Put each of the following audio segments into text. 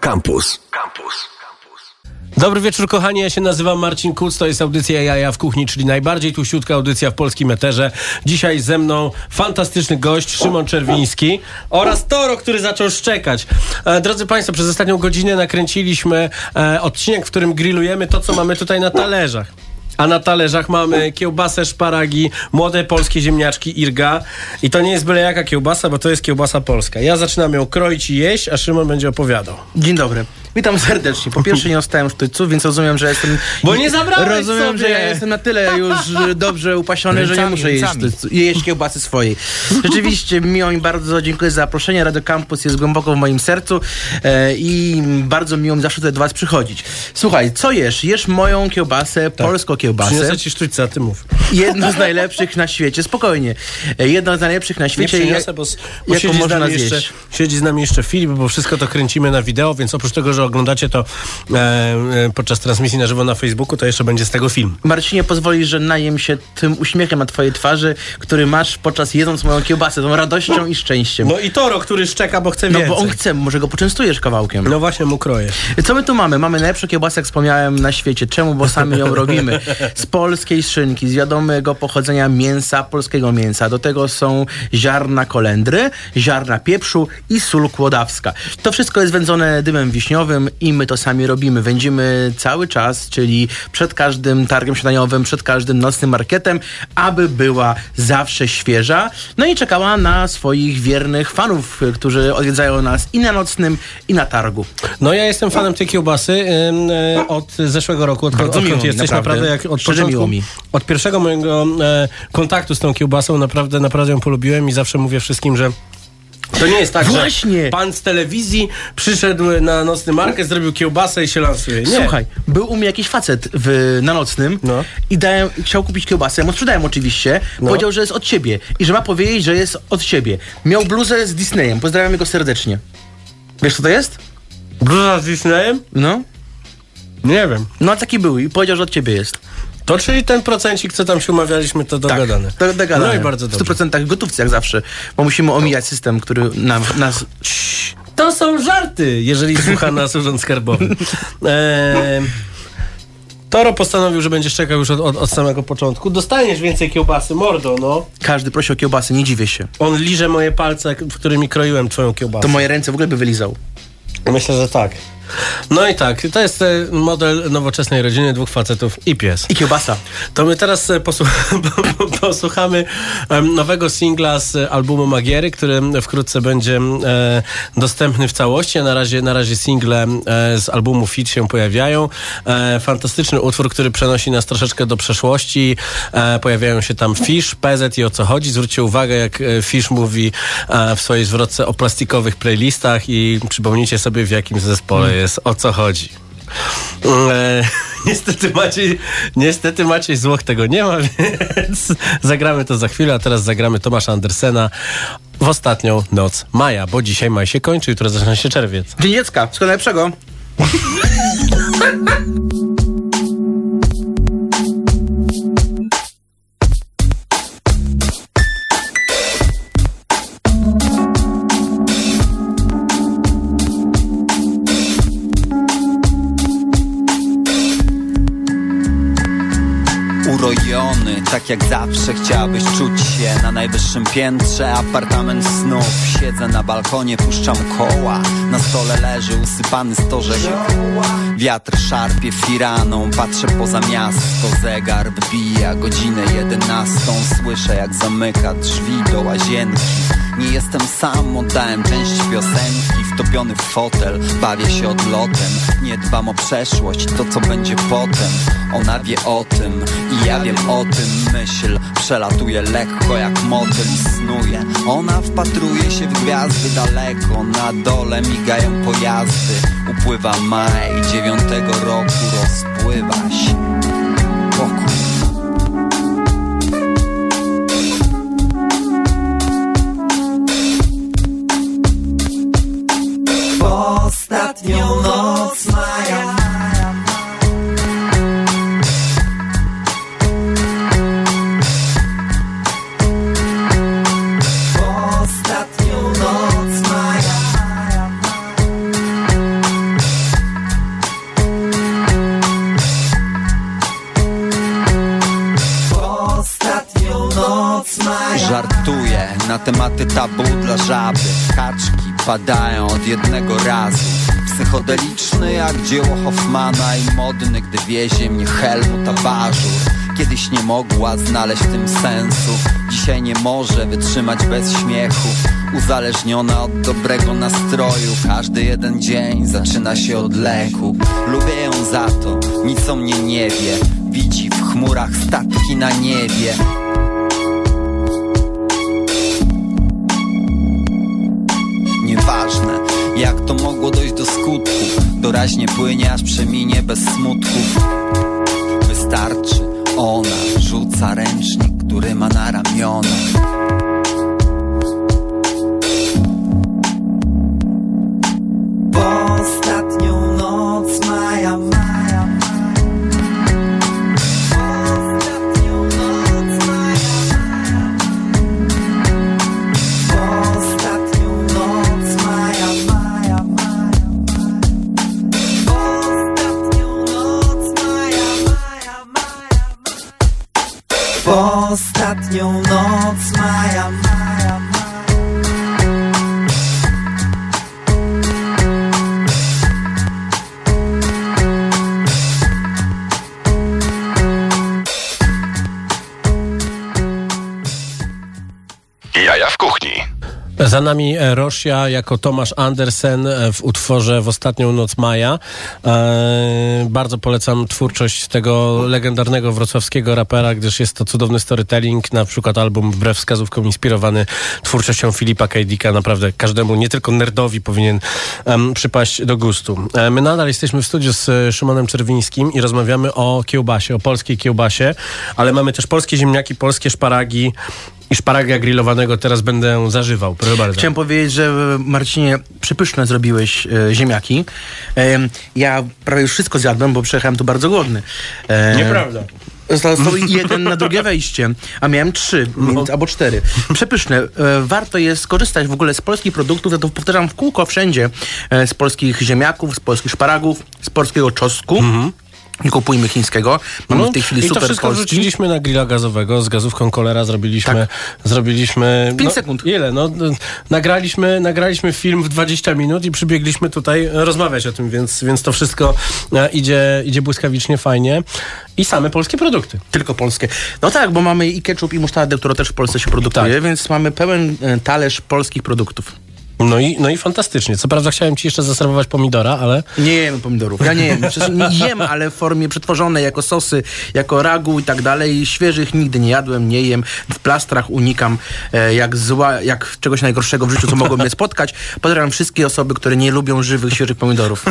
Campus. Dobry wieczór, kochani, ja się nazywam Marcin Kuc, to jest audycja Jaja w Kuchni, czyli najbardziej tłuściutka audycja w polskim eterze. Dzisiaj ze mną fantastyczny gość, Szymon Czerwiński oraz Toro, który zaczął szczekać. Drodzy Państwo, przez ostatnią godzinę nakręciliśmy odcinek, w którym grillujemy to, co mamy tutaj na talerzach. A na talerzach mamy kiełbasę, szparagi, młode polskie ziemniaczki Irga. I to nie jest byle jaka kiełbasa, bo to jest kiełbasa polska. Ja zaczynam ją kroić i jeść, a Szymon będzie opowiadał. Dzień dobry. Witam serdecznie. Po pierwsze, nie dostałem sztućców, więc rozumiem, że jestem... Bo nie zabrałeś sobie! Rozumiem, że ja jestem na tyle już dobrze upasiony, ręcami, że nie muszę jeść kiełbasy swojej. Rzeczywiście, miło mi bardzo dziękuję za zaproszenie. Radio Campus jest głęboko w moim sercu i bardzo miło mi zawsze do Was przychodzić. Słuchaj, co jesz? Jesz moją kiełbasę, tak. Polską kiełbasę. Przyniosę Ci sztućca, ty mów. Jedną z najlepszych na świecie. Spokojnie. Jedną z najlepszych na świecie. Nie przyniosę, bo siedzi z nami jeszcze Filip, bo wszystko to kręcimy na wideo, więc oprócz tego, że oglądacie to podczas transmisji na żywo na Facebooku, to jeszcze będzie z tego film. Marcinie, pozwolisz, że najem się tym uśmiechem na twojej twarzy, który masz podczas jedząc moją kiełbasę, tą radością i szczęściem. No i Toro, który szczeka, bo chce więcej. No bo on chce, może go poczęstujesz kawałkiem. No właśnie, mu kroję. Co my tu mamy? Mamy najlepszą kiełbasę, jak wspomniałem, na świecie. Czemu? Bo sami ją robimy. Z polskiej szynki, z wiadomego pochodzenia mięsa, polskiego mięsa. Do tego są ziarna kolendry, ziarna pieprzu i sól kłodawska. To wszystko jest wędzone dymem wiśniowym i my to sami robimy. Wędzimy cały czas, czyli przed każdym targiem śniadaniowym, przed każdym nocnym marketem, aby była zawsze świeża. No i czekała na swoich wiernych fanów, którzy odwiedzają nas i na nocnym, i na targu. No ja jestem fanem tej kiełbasy od zeszłego roku. Odkąd jesteś naprawdę jak od początku. Od pierwszego mojego kontaktu z tą kiełbasą naprawdę ją polubiłem i zawsze mówię wszystkim, że to nie jest tak, że pan z telewizji przyszedł na nocny market, zrobił kiełbasę i się lansuje. Nie. Słuchaj, był u mnie jakiś facet na nocnym i chciał kupić kiełbasę. Ja mu sprzedałem oczywiście. No. Powiedział, że jest od ciebie i że ma powiedzieć, że jest od ciebie. Miał bluzę z Disneyem. Pozdrawiam go serdecznie. Wiesz, co to jest? Bluza z Disneyem? No. Nie wiem. No, a taki był i powiedział, że od ciebie jest. To czyli ten procencik, co tam się umawialiśmy, to dogadane. Tak, to dogadane. No i bardzo dobrze. W 100% gotówce jak zawsze, bo musimy omijać system, który nas... To są żarty, jeżeli słucha nas Urząd Skarbowy. Toro postanowił, że będziesz czekał już od samego początku. Dostaniesz więcej kiełbasy, mordo, no. Każdy prosi o kiełbasy, nie dziwię się. On liże moje palce, w którymi kroiłem twoją kiełbasę. To moje ręce w ogóle by wylizał. Myślę, że tak. No i tak, to jest model nowoczesnej rodziny, dwóch facetów i pies. I kiełbasa. To my teraz posłuchamy nowego singla z albumu Magiery, który wkrótce będzie dostępny w całości. Na razie single z albumu Fisz się pojawiają. Fantastyczny utwór, który przenosi nas troszeczkę do przeszłości. Pojawiają się tam Fisz, PZ i o co chodzi. Zwróćcie uwagę, jak Fisz mówi w swojej zwrotce o plastikowych playlistach i przypomnijcie sobie, w jakim zespole jest o co chodzi. Niestety Maciej Złoch tego nie ma, więc zagramy to za chwilę, a teraz zagramy Tomasza Andersena w ostatnią noc maja, bo dzisiaj maj się kończy, jutro zaczyna się czerwiec. Dzień dziecka, wszystko najlepszego. Tak jak zawsze chciałabyś czuć się na najwyższym piętrze, apartament snów. Siedzę na balkonie, puszczam koła. Na stole leży usypany stożek. Wiatr szarpie firaną, patrzę poza miasto. Zegar wbija godzinę 11. Słyszę, jak zamyka drzwi do łazienki. Nie jestem sam, oddałem część piosenki. Wtopiony w fotel, bawię się odlotem. Nie dbam o przeszłość, to co będzie potem. Ona wie o tym i ja wiem o tym. Myśl przelatuje lekko jak motyl i snuje. Ona wpatruje się w gwiazdy daleko. Na dole migają pojazdy. Upływa maj 9 roku, rozpływa się pokój. Ostatnią noc maja. Ostatnią noc maja. tematy tabu dla żaby. Kaczki padają od jednego razu. Psychodeliczny jak dzieło Hoffmana i modny, gdy wiezie mnie Helmut Abażur. Kiedyś nie mogła znaleźć w tym sensu, dzisiaj nie może wytrzymać bez śmiechów. Uzależniona od dobrego nastroju, każdy jeden dzień zaczyna się od leku. Lubię ją za to, nic o mnie nie wie. Widzi w chmurach statki na niebie. Nieważne, jak to mogło dojść do skutku. Doraźnie płynie, aż przeminie bez smutków. Wystarczy. Ona rzuca ręcznik, który ma na ramionach. Bo ostatnią noc maja. Bo ostatnią noc maja. Bo ostatnią noc maja. Bo ostatnią noc maja. Po ostatnią noc maja. Jaja w kuchni. Za nami Rosja jako Tomasz Andersen w utworze W ostatnią noc maja. Bardzo polecam twórczość tego legendarnego wrocławskiego rapera, gdyż jest to cudowny storytelling, na przykład album Wbrew wskazówkom inspirowany twórczością Filipa Kajdika. Naprawdę każdemu, nie tylko nerdowi, powinien przypaść do gustu. My nadal jesteśmy w studiu z Szymonem Czerwińskim i rozmawiamy o kiełbasie, o polskiej kiełbasie, ale mamy też polskie ziemniaki, polskie szparagi, i szparaga grillowanego teraz będę zażywał. Proszę bardzo. Chciałem powiedzieć, że Marcinie, przepyszne zrobiłeś ziemniaki. Ja prawie już wszystko zjadłem, bo przyjechałem tu bardzo głodny. Nieprawda. Został jeden na drugie wejście, a miałem 3, no. Albo 4. Przepyszne. Warto jest korzystać w ogóle z polskich produktów, ja to powtarzam w kółko wszędzie. Z polskich ziemniaków, z polskich szparagów, z polskiego czosnku. Mhm. Nie kupujmy chińskiego. Mamy w tej chwili super polski. I to wszystko wrzuciliśmy na grilla gazowego. Z gazówką Colera zrobiliśmy 5 sekund. Ile? Nagraliśmy film w 20 minut i przybiegliśmy tutaj rozmawiać o tym, więc to wszystko idzie błyskawicznie, fajnie. I same polskie produkty. Tylko polskie. No tak, bo mamy i ketchup, i musztardę, która też w Polsce się produkuje, tak. Więc mamy pełen talerz polskich produktów. No i fantastycznie. Co prawda chciałem ci jeszcze zaserwować pomidora, ale... Nie jemy pomidorów. Ja nie jem. Jem, ale w formie przetworzonej, jako sosy, jako ragu i tak dalej. Świeżych nigdy nie jadłem, nie jem. W plastrach unikam jak czegoś najgorszego w życiu, co mogło mnie spotkać. Pozdrawiam wszystkie osoby, które nie lubią żywych, świeżych pomidorów.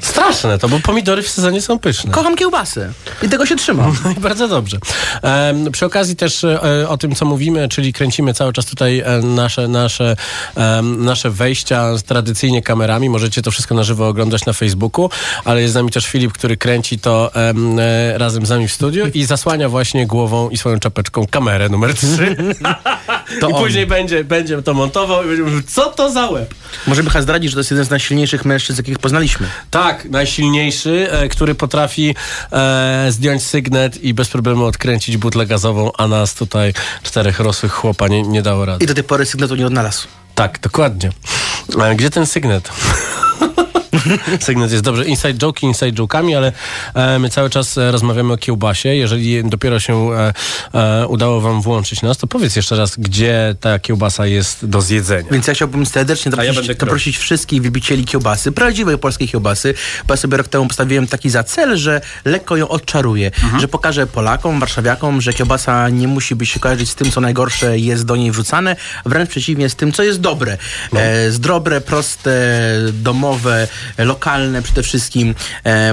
Straszne to, bo pomidory w sezonie są pyszne. Kocham kiełbasę i tego się trzymam. No i bardzo dobrze. Przy okazji też o tym, co mówimy, czyli kręcimy cały czas tutaj nasze wejścia tradycyjnie kamerami. Możecie to wszystko na żywo oglądać na Facebooku, ale jest z nami też Filip, który kręci to razem z nami w studiu i zasłania właśnie głową i swoją czapeczką kamerę numer 3. To I on. Później będzie to montował i będziemy mówić, co to za łeb? Może by zdradzić, że to jest jeden z najsilniejszych mężczyzn, jakich poznaliśmy. Tak, najsilniejszy, który potrafi zdjąć sygnet i bez problemu odkręcić butlę gazową, a nas tutaj 4 rosłych chłopa nie dało rady. I do tej pory sygnetu nie odnalazł. Tak, dokładnie. Gdzie ten sygnet? Sygnet jest dobrze. Inside joke'ami, ale my cały czas rozmawiamy o kiełbasie. Jeżeli dopiero się udało wam włączyć nas, to powiedz jeszcze raz, gdzie ta kiełbasa jest do zjedzenia. Więc ja chciałbym serdecznie zaprosić wszystkich wybicieli kiełbasy, prawdziwej polskiej kiełbasy, bo ja sobie rok temu postawiłem taki za cel, że lekko ją odczaruję, że pokażę Polakom, warszawiakom, że kiełbasa nie musi się kojarzyć z tym, co najgorsze jest do niej wrzucane, wręcz przeciwnie, z tym, co jest dobre. No. Zdrowe, proste, domowe, lokalne przede wszystkim,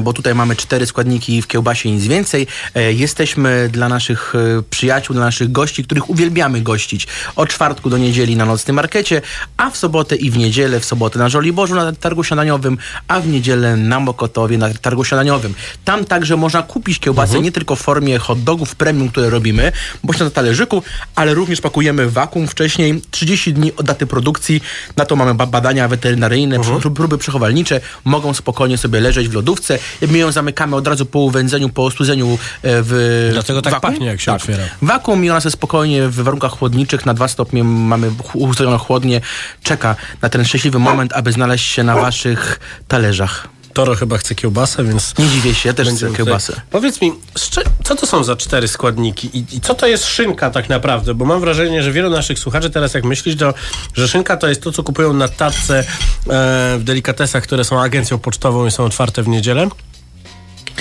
bo tutaj mamy 4 składniki w kiełbasie i nic więcej. Jesteśmy dla naszych przyjaciół, dla naszych gości, których uwielbiamy gościć. Od czwartku do niedzieli na Nocnym Markecie, a w sobotę i w niedzielę, w sobotę na Żoliborzu na Targu Śniadaniowym, a w niedzielę na Mokotowie na Targu Śniadaniowym. Tam także można kupić kiełbasę nie tylko w formie hot dogów premium, które robimy, bądź na talerzyku, ale również pakujemy wakum wcześniej, 30 dni od daty produkcji. Na to mamy badania weterynaryjne, próby przechowalnicze, mogą spokojnie sobie leżeć w lodówce. My ją zamykamy od razu po uwędzeniu, po ostudzeniu w Dlatego tak wakum. Pachnie, jak się tak. otwiera. Wakum i ona sobie spokojnie w warunkach chłodniczych na 2 stopnie mamy ustrojoną chłodnię. Czeka na ten szczęśliwy moment, aby znaleźć się na waszych talerzach. Toro chyba chce kiełbasę, więc... Nie dziwię się, ja też chcę kiełbasę. Tutaj. Powiedz mi, co to są za 4 składniki i co to jest szynka tak naprawdę? Bo mam wrażenie, że wielu naszych słuchaczy teraz jak myślisz, że szynka to jest to, co kupują na tacce w delikatesach, które są agencją pocztową i są otwarte w niedzielę.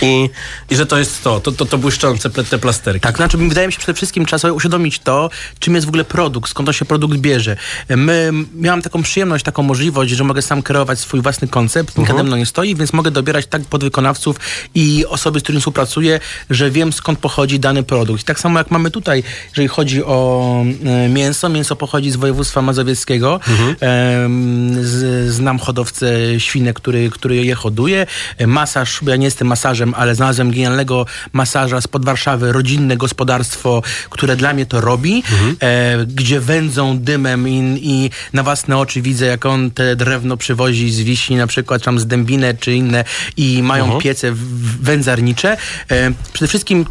I że to jest to błyszczące te plasterki. Tak, znaczy wydaje mi się przede wszystkim trzeba sobie uświadomić to, czym jest w ogóle produkt, skąd on się produkt bierze. Miałam taką przyjemność, taką możliwość, że mogę sam kreować swój własny koncept, nikt nade mną nie stoi, więc mogę dobierać tak podwykonawców i osoby, z którymi współpracuję, że wiem, skąd pochodzi dany produkt. I tak samo jak mamy tutaj, jeżeli chodzi o mięso, mięso pochodzi z województwa mazowieckiego. Znam hodowcę świnek, który je hoduje. Masaż, ja nie jestem masażem, ale znalazłem genialnego masaża spod Warszawy, rodzinne gospodarstwo, które dla mnie to robi, gdzie wędzą dymem i na własne oczy widzę, jak on te drewno przywozi z Wiśni, na przykład tam z Dębinę czy inne i mają piece wędzarnicze. Przede wszystkim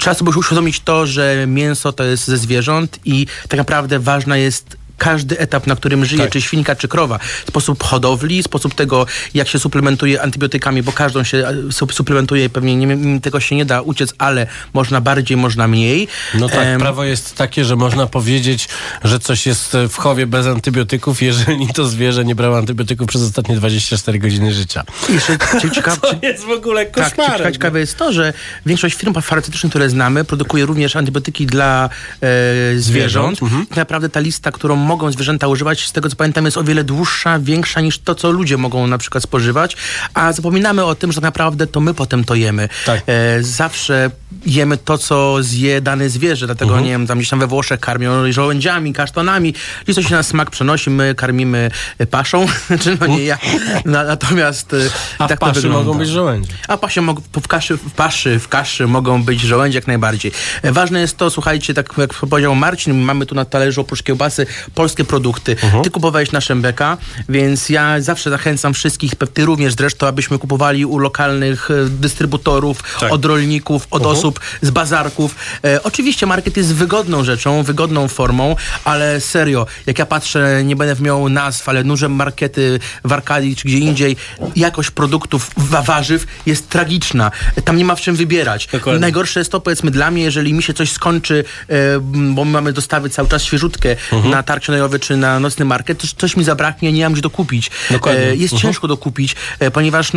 trzeba sobie uświadomić to, że mięso to jest ze zwierząt i tak naprawdę ważna jest każdy etap, na którym żyje, tak. czy świnka, czy krowa. Sposób hodowli, sposób tego, jak się suplementuje antybiotykami, bo każdą się suplementuje, pewnie tego się nie da uciec, ale można bardziej, można mniej. No tak, prawo jest takie, że można powiedzieć, że coś jest w chowie bez antybiotyków, jeżeli to zwierzę nie brało antybiotyków przez ostatnie 24 godziny życia. To jest w ogóle koszmarem. Tak, ciekawe jest to, że większość firm farmaceutycznych, które znamy, produkuje również antybiotyki dla zwierząt. Naprawdę ta lista, którą mogą zwierzęta używać, z tego co pamiętam, jest o wiele dłuższa, większa niż to, co ludzie mogą na przykład spożywać, a zapominamy o tym, że tak naprawdę to my potem to jemy. Tak. Zawsze jemy to, co zje dane zwierzę, dlatego nie wiem, tam gdzieś tam we Włoszech karmią żołędziami, kasztanami, i coś się na smak przenosi, my karmimy paszą, czy no nie ja, natomiast a tak w paszy mogą być żołędzie. A w kaszy mogą być żołędzie jak najbardziej. Ważne jest to, słuchajcie, tak jak powiedział Marcin, mamy tu na talerzu oprócz kiełbasy polskie produkty. Ty kupowałeś na Szembeka, więc ja zawsze zachęcam wszystkich, ty również zresztą, abyśmy kupowali u lokalnych dystrybutorów, tak. od rolników, od osób z bazarków. Oczywiście market jest wygodną rzeczą, wygodną formą, ale serio, jak ja patrzę, nie będę miał nazw, ale dużym markety w Arkadii czy gdzie indziej, jakość produktów, warzyw jest tragiczna. Tam nie ma w czym wybierać. Dokładnie. Najgorsze jest to, powiedzmy, dla mnie, jeżeli mi się coś skończy, bo my mamy dostawy cały czas świeżutkę na Targ Śniadaniowy czy na Nocny Market, coś mi zabraknie, nie mam gdzie dokupić. Jest ciężko dokupić, ponieważ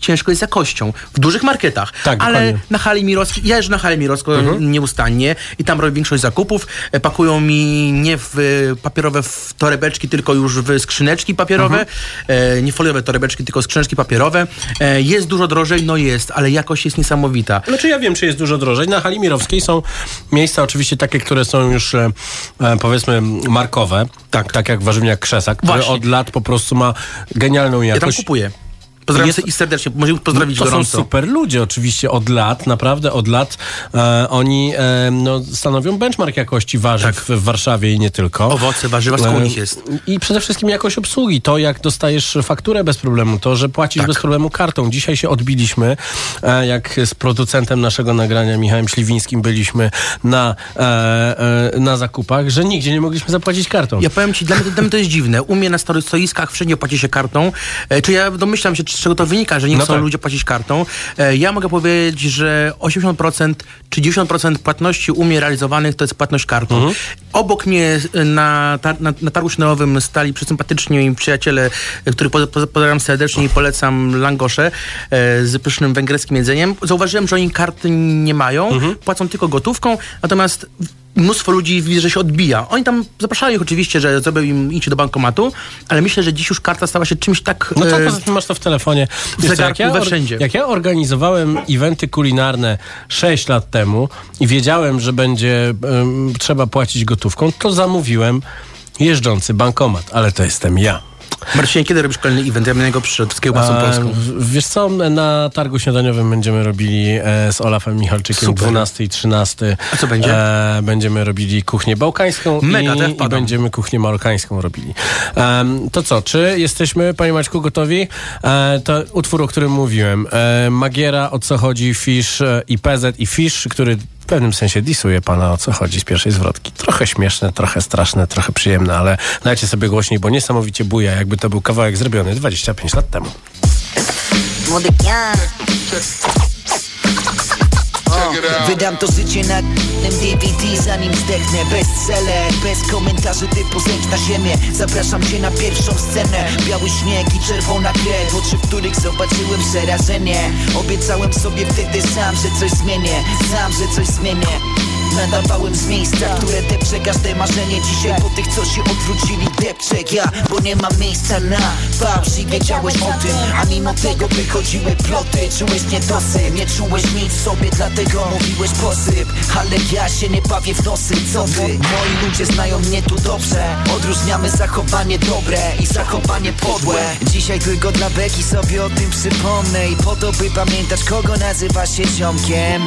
ciężko jest jakością. W dużych marketach. Tak, ale dokładnie. Na Hali Mirowskiej, ja jeżdżę na Halę Mirowską nieustannie i tam robię większość zakupów. Pakują mi nie w papierowe w torebeczki, tylko już w skrzyneczki papierowe. Nie foliowe torebeczki, tylko skrzyneczki papierowe. Jest dużo drożej, ale jakość jest niesamowita. Znaczy ja wiem, czy jest dużo drożej. Na Hali Mirowskiej są miejsca oczywiście takie, które są już powiedzmy markowe. Tak jak warzywniak Krzesa, który od lat po prostu ma genialną jakość. Ja tam kupuję. Pozdrawiam i serdecznie, możemy pozdrowić gorąco. To są super ludzie oczywiście od lat, naprawdę od lat. Oni stanowią benchmark jakości warzyw w Warszawie i nie tylko. Owoce, warzywa, skąd nich jest. I przede wszystkim jakość obsługi. To, jak dostajesz fakturę bez problemu, to, że płacisz bez problemu kartą. Dzisiaj się odbiliśmy, jak z producentem naszego nagrania, Michałem Śliwińskim, byliśmy na zakupach, że nigdzie nie mogliśmy zapłacić kartą. Ja powiem ci, dla mnie to jest dziwne. U mnie na stoiskach wszędzie płaci się kartą. Czy ja domyślam się, z czego to wynika, że nie chcą ludzie płacić kartą. Ja mogę powiedzieć, że 80% czy 90% płatności u mnie realizowanych to jest płatność kartą. Obok mnie na Targu Śniadanowym stali przysympatyczni przyjaciele, których pozdrawiam serdecznie i polecam langosze z pysznym węgierskim jedzeniem. Zauważyłem, że oni karty nie mają, płacą tylko gotówką, natomiast mnóstwo ludzi widzę, że się odbija. Oni tam zapraszają ich oczywiście, że zrobią im iść do bankomatu, ale myślę, że dziś już karta stała się czymś tak... No tak, poza tym masz to w telefonie. Jak ja organizowałem eventy kulinarne 6 lat temu i wiedziałem, że będzie trzeba płacić gotówką, to zamówiłem jeżdżący bankomat, ale to jestem ja. Marcinie, kiedy robisz kolejny event? Ja będę go przyszedł z kiełbasą polską. Wiesz co, na Targu Śniadaniowym będziemy robili z Olafem Michalczykiem. Super. 12 i 13. A co będzie? Będziemy robili kuchnię bałkańską. Mega, i będziemy kuchnię marokańską robili. To co, czy jesteśmy, panie Maćku, gotowi? To utwór, o którym mówiłem. Magiera, o co chodzi, Fisz i PZ i Fisz, który w pewnym sensie disuje pana, o co chodzi z pierwszej zwrotki. Trochę śmieszne, trochę straszne, trochę przyjemne, ale dajcie sobie głośniej, bo niesamowicie buja, jakby to był kawałek zrobiony 25 lat temu. Wydam to życie na DVD, zanim zdechnę. Bestseller, bez komentarzy typu zęk na ziemię. Zapraszam cię na pierwszą scenę. Biały śnieg i czerwona krew, oczy, w których zobaczyłem przerażenie. Obiecałem sobie wtedy sam, że coś zmienię. Nadawałem z miejsca, które depcze każde marzenie. Dzisiaj po tych, co się odwrócili, depczek ja, bo nie mam miejsca na fałsz i wiedziałeś o tym. A mimo tego wychodziły ploty, czułeś niedosy, nie czułeś nic w sobie, dlatego mówiłeś posyp. Ale ja się nie bawię w nosy, co ty? Moi ludzie znają mnie tu dobrze. Odróżniamy zachowanie dobre i zachowanie podłe. Dzisiaj tylko dla beki sobie o tym przypomnę i po to, by pamiętać, kogo nazywa się ziomkiem.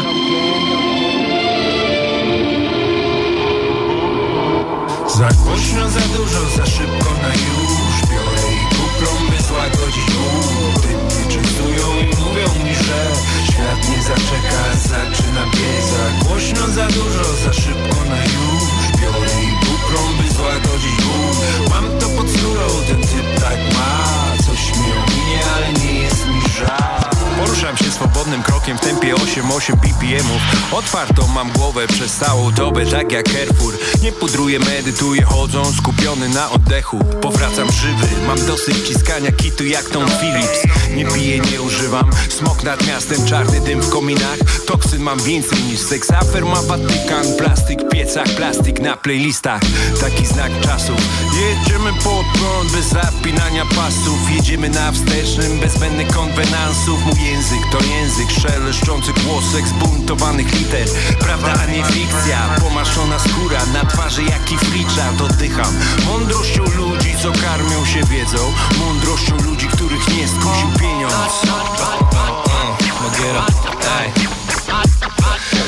Za głośno, za dużo, za szybko na już. Biorę i kuplą, by złagodzić ból. Tym nie czytują i mówią mi, że świat nie zaczeka, zaczyna biec. Za głośno, za dużo, za szybko na już. Biorę i kuplą, by złagodzić ból. Mam to pod skórą, ten typ tak ma. Coś mi ominie, ale nie jest mi żal. Poruszam się swobodnym krokiem w tempie 8-8 BPM-ów. Otwartą mam głowę przez całą dobę, tak jak Carrefour. Nie pudruję, medytuję, chodzą skupiony na oddechu. Powracam żywy, mam dosyć ciskania kitu jak Tom Phillips. Nie piję, nie używam, smok nad miastem, czarny dym w kominach. Toksyn mam więcej niż seks, afer ma Watykan. Plastik w piecach, plastik na playlistach, taki znak czasów. Jedziemy pod prąd bez zapinania pasów. Jedziemy na wstecznym, bez zbędnych konwenansów. Język to język, szeleszczący głosek zbuntowanych liter. Prawda, a nie fikcja, pomaszona skóra na twarzy jak i flicza. Dodycham mądrością ludzi, co karmią się wiedzą. Mądrością ludzi, których nie skusił pieniądz. Magiera,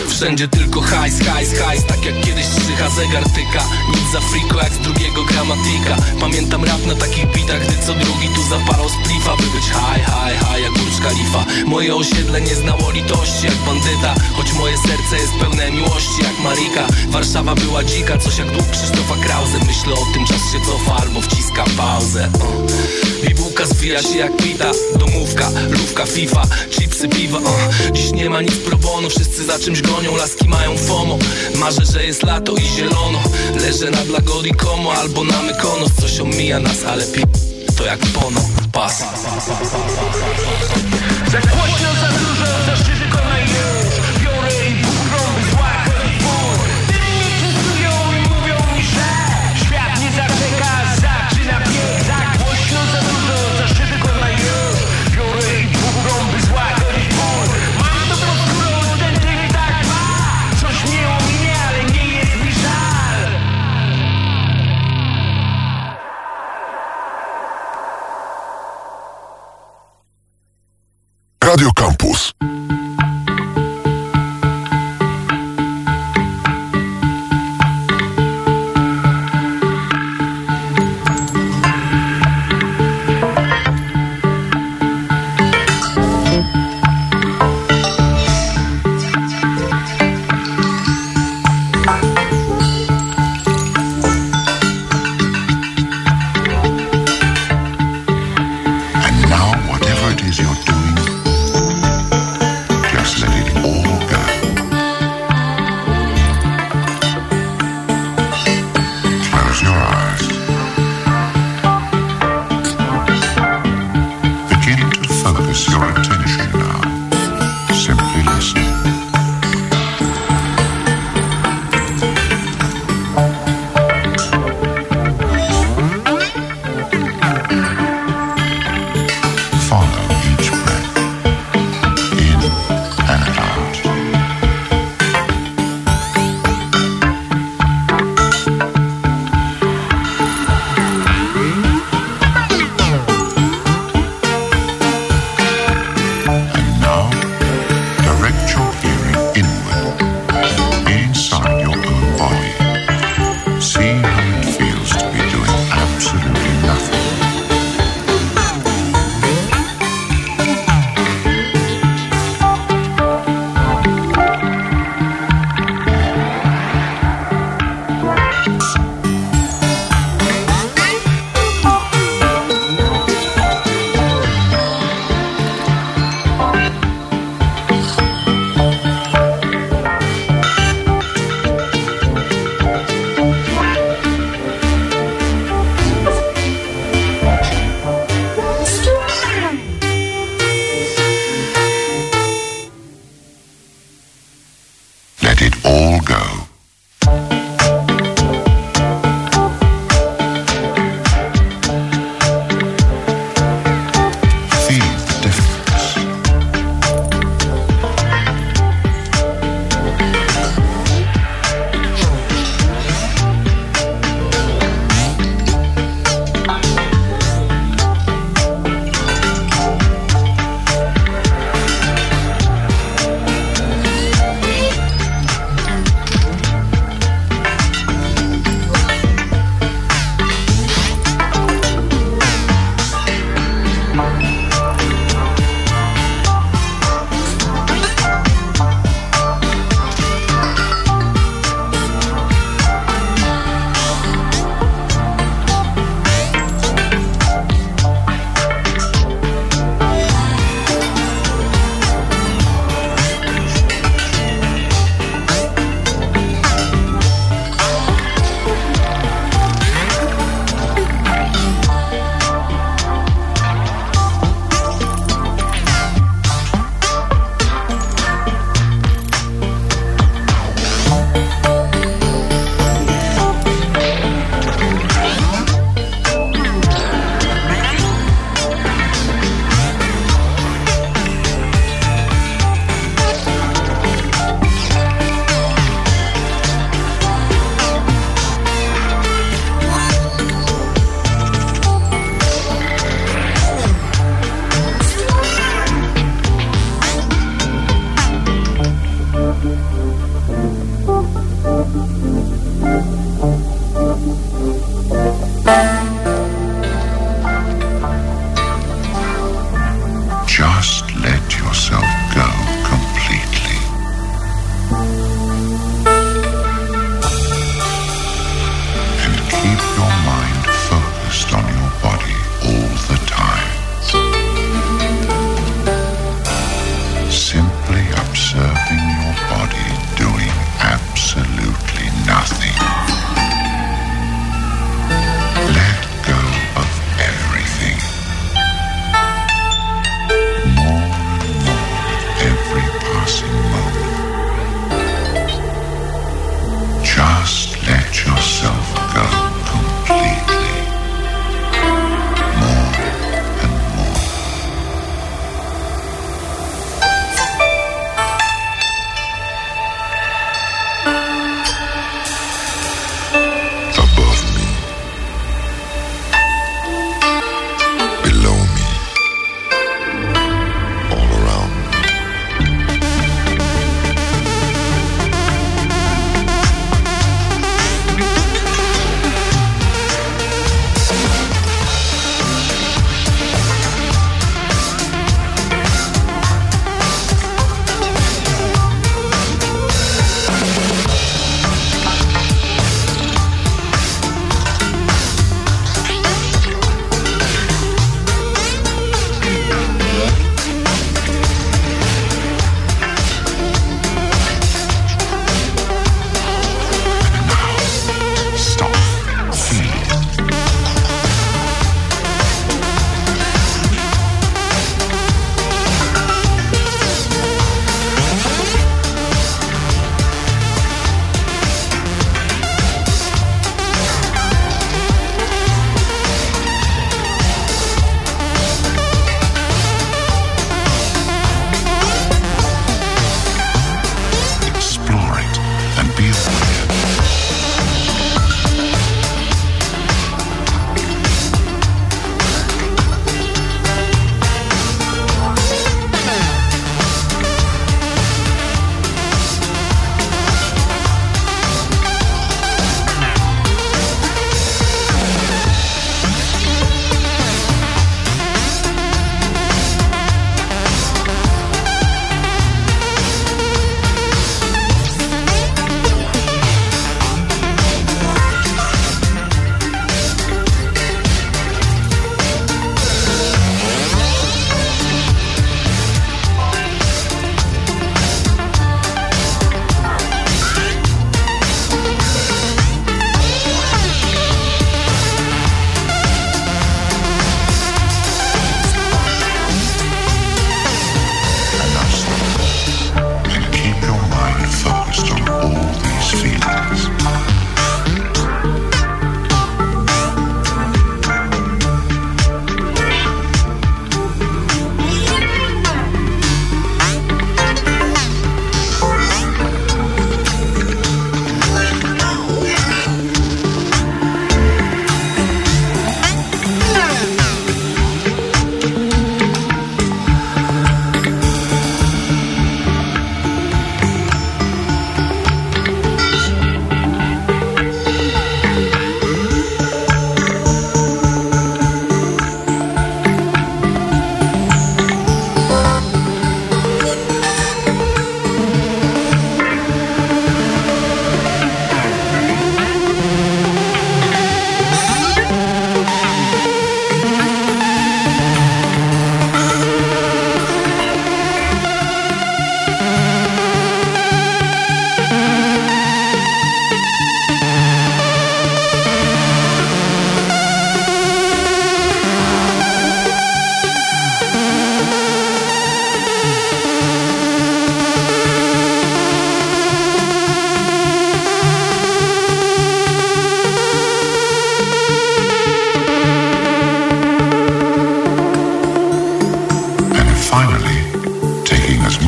wszędzie tylko hajs, hajs, hajs. Tak jak kiedyś trzycha zegar tyka. Nic za friko jak z drugiego gramatika. Pamiętam rap na takich bitach, gdy co drugi tu zaparał splifa. By być haj, haj, haj jak Burcz Kalifa. Moje osiedle nie znało litości jak bandyta, choć moje serce jest pełne miłości jak Marika. Warszawa była dzika, coś jak dług Krzysztofa Krause. Myślę o tym, czas się cofa albo wciska pauzę. Bibułka zwija się jak pita, domówka, lówka, fifa, chipsy, piwa. Dziś nie ma nic pro bono, wszyscy za czymś gonią, laski mają FOMO. Marzę, że jest lato i zielono. Leżę nad Lagodi Como albo na Mykonos. Coś omija nas, ale pi... to jak Bono, pas. Za głośno, za dużo, za szybko na już. Biorę i bukrą, by złagodzić ból. Tym nie czystują i mówią mi, że świat nie zaczeka, zaczyna biec. Za głośno, za dużo, za szybko na już. Biorę i bukrą, by złagodzić ból. Mam to pod skórą, ten typ tak ma. Coś mnie ominie, ale nie jest mi żal. Radio Campus. Follow each breath.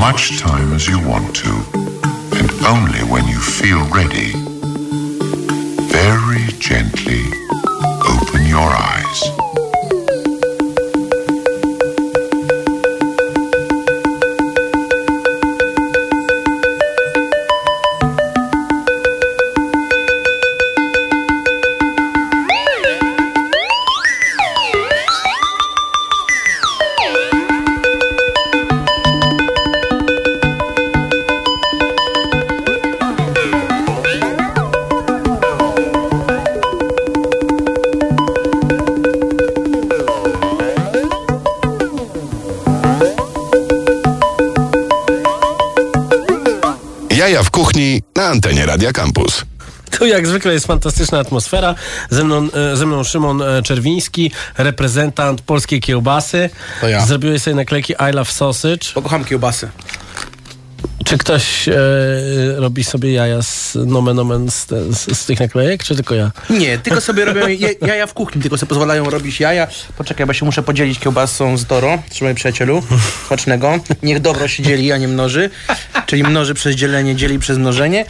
much time as you want to, and only when you feel ready. Very gently open your eyes. Jaja w kuchni na antenie Radia Campus. Tu jak zwykle jest fantastyczna atmosfera. Ze mną Szymon Czerwiński, reprezentant polskiej kiełbasy. To ja. Zrobiłeś sobie naklejki I love sausage. Bo kocham kiełbasy. Czy ktoś robi sobie jaja z nomen omen z tych naklejek, czy tylko ja? Nie, tylko sobie robią jaja w kuchni, tylko sobie pozwalają robić jaja. Poczekaj, bo się muszę podzielić kiełbasą z Toro. Trzymaj, przyjacielu. Smacznego. Niech dobro się dzieli, a nie mnoży. Czyli mnoży przez dzielenie, dzieli przez mnożenie.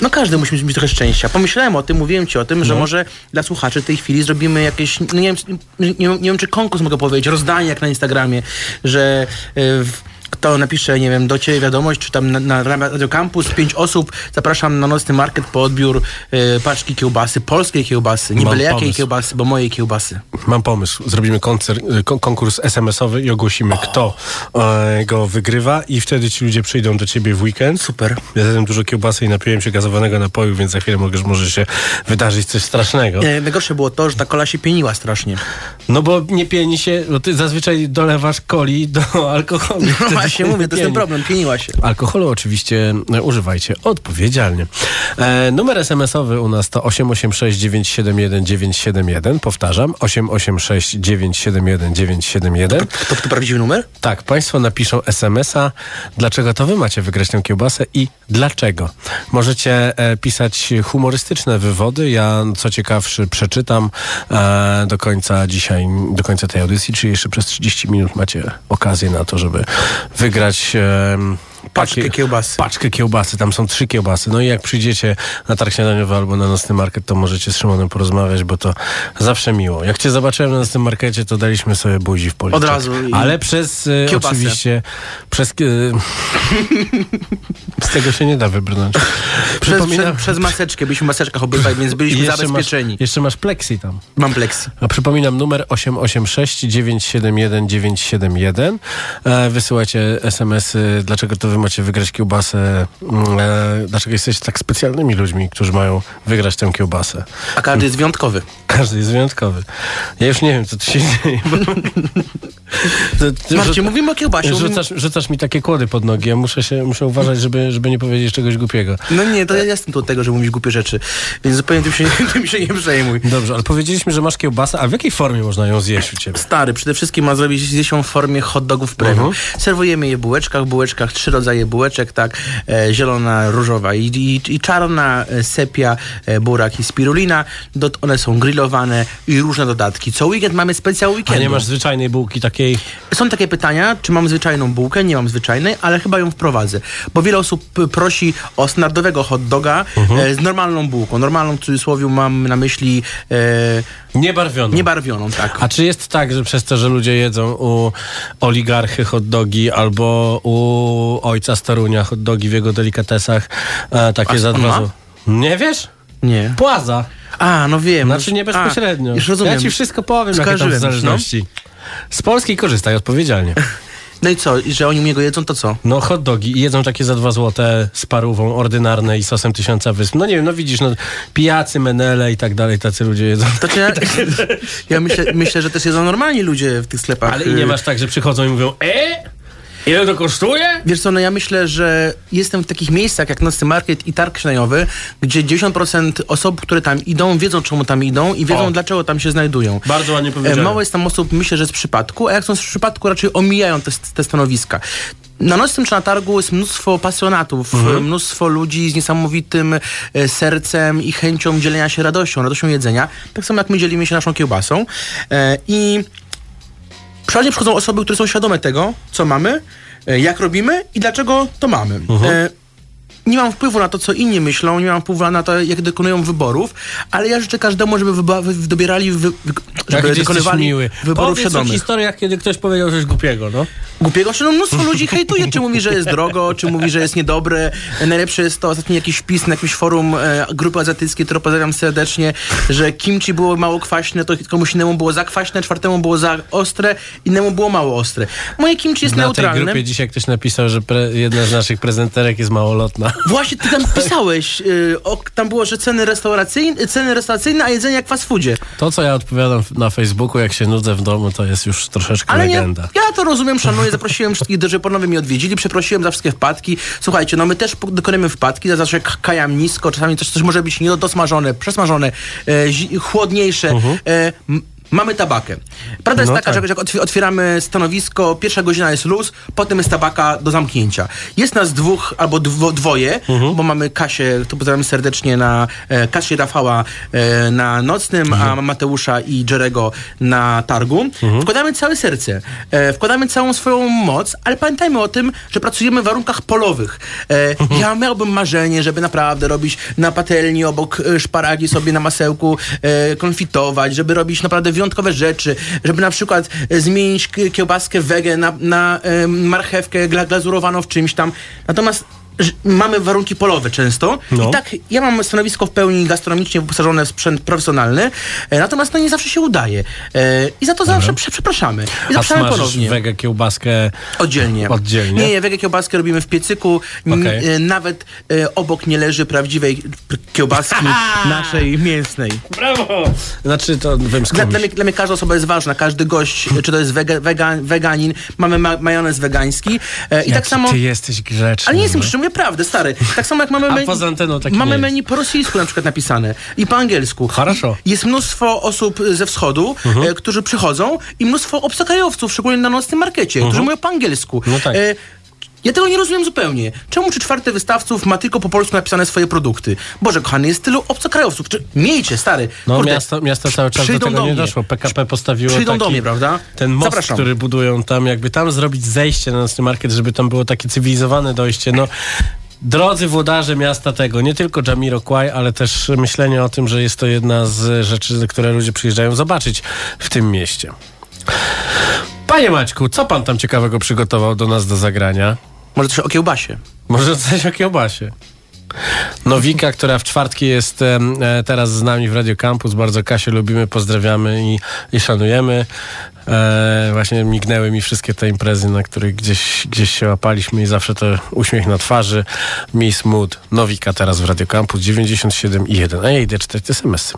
No każdy musi mieć trochę szczęścia. Pomyślałem o tym, mówiłem ci o tym, że może dla słuchaczy w tej chwili zrobimy jakieś, no nie wiem, czy konkurs mogę powiedzieć, rozdanie jak na Instagramie, że... Kto napisze, nie wiem, do ciebie wiadomość, czy tam na Radio Campus, 5 osób, zapraszam na Nocny Market po odbiór paczki kiełbasy, polskiej kiełbasy, nie byle jakiej kiełbasy, bo mojej kiełbasy. Mam pomysł, zrobimy konkurs SMS-owy i ogłosimy, kto go wygrywa i wtedy ci ludzie przyjdą do ciebie w weekend. Super. Ja zjadłem dużo kiełbasy i napiłem się gazowanego napoju, więc za chwilę może się wydarzyć coś strasznego. Najgorsze było to, że ta kola się pieniła strasznie. No bo nie pieni się, bo ty zazwyczaj dolewasz coli do alkoholu. Właśnie mówię, to jest ten problem, pieniła się. Alkoholu oczywiście używajcie odpowiedzialnie. Numer SMS-owy u nas to 886 971 971. Powtarzam, 886 971 971. To prawdziwy numer? Tak, państwo napiszą SMS-a, dlaczego to wy macie wygrać tę kiełbasę i dlaczego. Możecie pisać humorystyczne wywody, ja co ciekawszy przeczytam do końca dzisiaj, do końca tej audycji, czyli jeszcze przez 30 minut macie okazję na to, żeby wygrać paczkę kiełbasy. Tam są 3 kiełbasy. No i jak przyjdziecie na Targ Śniadaniowy albo na Nocny Market, to możecie z Szymonem porozmawiać, bo to zawsze miło. Jak cię zobaczyłem na Nocnym Markecie, to daliśmy sobie buzi w policzek. Od razu. Ale przez kiełbasę. Oczywiście przez... z tego się nie da wybrnąć. Przez maseczkę. Byliśmy w maseczkach obydwaj, więc byliśmy zabezpieczeni. Jeszcze masz pleksi tam. Mam pleksi. A przypominam numer 886 971 971. Wysyłajcie SMS-y, dlaczego to wy macie wygrać kiełbasę, dlaczego jesteście tak specjalnymi ludźmi, którzy mają wygrać tę kiełbasę. A każdy jest wyjątkowy. Każdy jest wyjątkowy. Ja już nie wiem, co tu się dzieje. Marcin, mówimy o kiełbasie. Rzucasz mi takie kłody pod nogi. Ja muszę uważać, żeby nie powiedzieć czegoś głupiego. No nie, to ja jestem tu od tego, że mówisz głupie rzeczy. Więc zupełnie tym się nie przejmuj. Dobrze, ale powiedzieliśmy, że masz kiełbasę, a w jakiej formie można ją zjeść u ciebie? Stary, przede wszystkim ma zjeść ją w formie hot dogów premium. Serwujemy je w bułeczkach, 3 rodzaje bułeczek, tak, zielona, różowa i czarna, sepia, burak i spirulina. One są grillowane i różne dodatki. Co weekend mamy specjal weekendu. A nie masz zwyczajnej bułki takiej? Są takie pytania, czy mam zwyczajną bułkę? Nie mam zwyczajnej, ale chyba ją wprowadzę, bo wiele osób prosi o standardowego hot doga z normalną bułką. Normalną w cudzysłowie mam na myśli... niebarwioną. Niebarwioną, tak. A czy jest tak, że przez to, że ludzie jedzą u oligarchy hot dogi albo u ojca z Torunia hot dogi w jego delikatesach, takie za 2 zł. Nie wiesz? Nie. Płaza. A, no wiem. Znaczy nie bezpośrednio. Już rozumiem. Ja ci wszystko powiem, jakie tam zależności. No? Z Polski korzystaj odpowiedzialnie. No i co? Że oni u niego jedzą, to co? No hot dogi. Jedzą takie za 2 złote z parówą, ordynarne i sosem 1000 wysp. No nie wiem, no widzisz, no pijacy, menele i tak dalej, tacy ludzie jedzą. To ja myślę, że też jedzą normalni ludzie w tych sklepach. Ale i nie masz tak, że przychodzą i mówią ile to kosztuje? Wiesz co, no ja myślę, że jestem w takich miejscach jak Nocny Market i Targ Śniadaniowy, gdzie 90% osób, które tam idą, wiedzą, czemu tam idą i wiedzą, dlaczego tam się znajdują. Bardzo ładnie powiedziałem. Mało jest tam osób, myślę, że z przypadku, a jak są z przypadku, raczej omijają te stanowiska. Na Nocnym czy na targu jest mnóstwo pasjonatów, mnóstwo ludzi z niesamowitym sercem i chęcią dzielenia się radością jedzenia. Tak samo jak my dzielimy się naszą kiełbasą. I Przeważnie przychodzą osoby, które są świadome tego, co mamy, jak robimy i dlaczego to mamy. Nie mam wpływu na to, co inni myślą, nie mam wpływu na to, jak dokonują wyborów, ale ja życzę każdemu, żeby dokonywali wyborów świadomych. Powiedz o historiach, kiedy ktoś powiedział coś głupiego, no? Głupiego się, no mnóstwo ludzi hejtuje, czy mówi, że jest drogo, czy mówi, że jest niedobre. Najlepszy jest to ostatni jakiś wpis na jakimś forum grupy azjatyckiej, którą pozdrawiam serdecznie, że kimchi było mało kwaśne, to komuś innemu było za kwaśne, czwartemu było za ostre, innemu było mało ostre. Moje kimchi jest neutralne. Na tej grupie dzisiaj ktoś napisał, że jedna z naszych prezenterek jest małolotna. Właśnie, ty tam pisałeś. Tam było, że ceny restauracyjne, a jedzenie jak w fast foodzie. To, co ja odpowiadam na Facebooku, jak się nudzę w domu, to jest już troszeczkę ale legenda. Ja to rozumiem, szanuję. Zaprosiłem wszystkich, że ponownie mnie odwiedzili. Przeprosiłem za wszystkie wpadki. Słuchajcie, no my też dokonujemy wpadki. Zawsze kajam nisko. Czasami coś może być niedosmażone, przesmażone, chłodniejsze. Mamy tabakę. Prawda jest taka, że jak otwieramy stanowisko, pierwsza godzina jest luz, potem jest tabaka do zamknięcia. Jest nas dwóch albo dwoje, bo mamy Kasię, to pozdrawiam serdecznie, na Kasię Rafała na Nocnym, a Mateusza i Jerego na Targu. Wkładamy całe serce, wkładamy całą swoją moc, ale pamiętajmy o tym, że pracujemy w warunkach polowych. Ja miałbym marzenie, żeby naprawdę robić na patelni obok szparagi sobie na masełku, konfitować, żeby robić naprawdę wyjątkowe rzeczy, żeby na przykład zmienić kiełbaskę wege na marchewkę glazurowaną w czymś tam. Natomiast mamy warunki polowe często. No. I tak, ja mam stanowisko w pełni gastronomicznie wyposażone w sprzęt profesjonalny, natomiast to nie zawsze się udaje. I za to zawsze przepraszamy. I zapraszamy ponownie. A wege kiełbaskę oddzielnie? Nie, wege kiełbaskę robimy w piecyku. Nawet obok nie leży prawdziwej kiełbaski naszej mięsnej. Brawo! Znaczy to dla mnie każda osoba jest ważna. Każdy gość, czy to jest weganin, mamy majonez wegański. I tak samo, ty jesteś grzeczny. Ale nie jestem grzeczny. Prawdę, stary. Tak samo jak mamy menu po rosyjsku na przykład napisane i po angielsku. Jest mnóstwo osób ze wschodu, którzy przychodzą i mnóstwo obcokrajowców, szczególnie na Nocnym Markecie, którzy mówią po angielsku. No tak. Ja tego nie rozumiem zupełnie. Czemu 3/4 wystawców ma tylko po polsku napisane swoje produkty? Boże, kochany, jest tylu obcokrajowców. Miejcie, stary. No kurde, miasta cały czas do tego nie doszło. PKP postawiło taki, do mnie, prawda? Ten most, który budują tam, jakby tam zrobić zejście na Nocny Market, żeby tam było takie cywilizowane dojście. No, drodzy włodarze miasta tego, nie tylko Jamiroquai, ale też myślenie o tym, że jest to jedna z rzeczy, które ludzie przyjeżdżają zobaczyć w tym mieście. Panie Maćku, co pan tam ciekawego przygotował do nas do zagrania? Może coś o kiełbasie. Nowika, która w czwartki jest teraz z nami w Radio Campus. Bardzo Kasię lubimy, pozdrawiamy i szanujemy. Właśnie mignęły mi wszystkie te imprezy, na których gdzieś się łapaliśmy i zawsze ten uśmiech na twarzy. Miss Mood, Nowika teraz w Radio Campus 97,1. A ja idę czytać te SMS-y.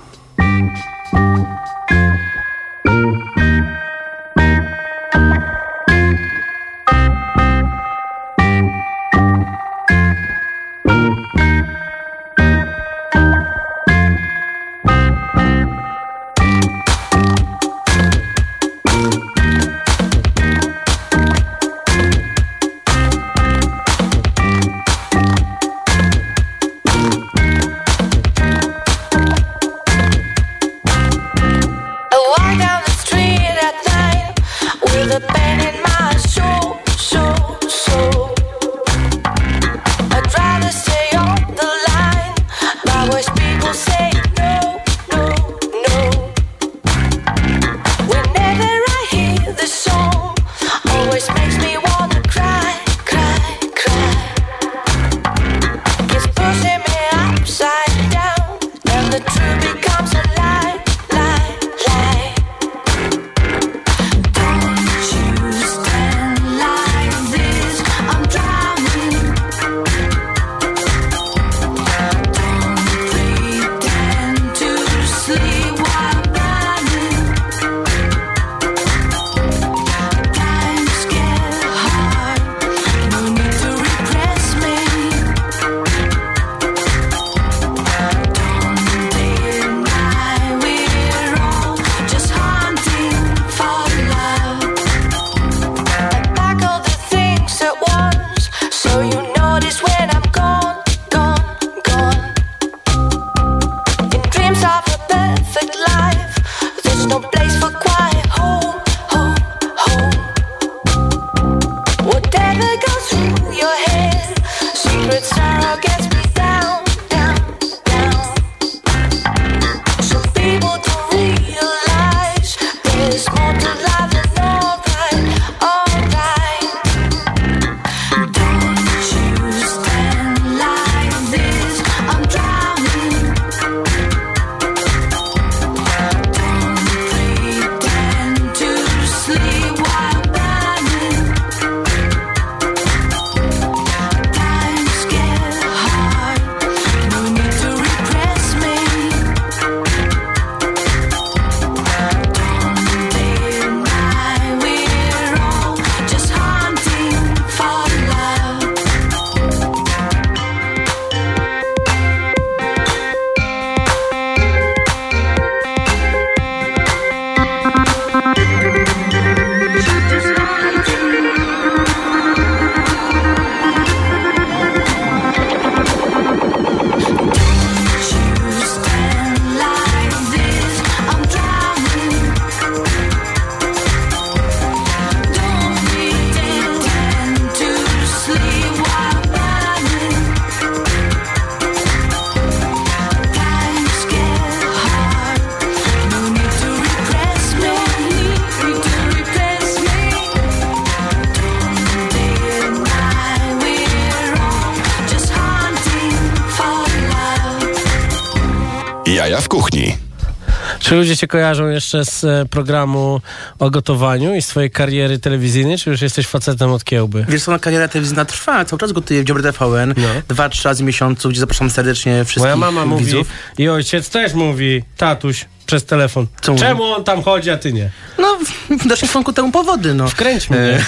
Jaja w kuchni. Czy ludzie cię kojarzą jeszcze z programu o gotowaniu i swojej kariery telewizyjnej, czy już jesteś facetem od kiełby? Wiesz co, no, kariera telewizyjna trwa, cały czas gotuję w Dzień Dobry TVN, no. 2-3 razy w miesiącu, gdzie zapraszam serdecznie wszystkich. Moja mama widzów. Mówi i ojciec też mówi, tatuś, przez telefon. Co czemu mówi? On tam chodzi, a ty nie? No, w naszym kierunku temu powody, no. Wkręć mnie.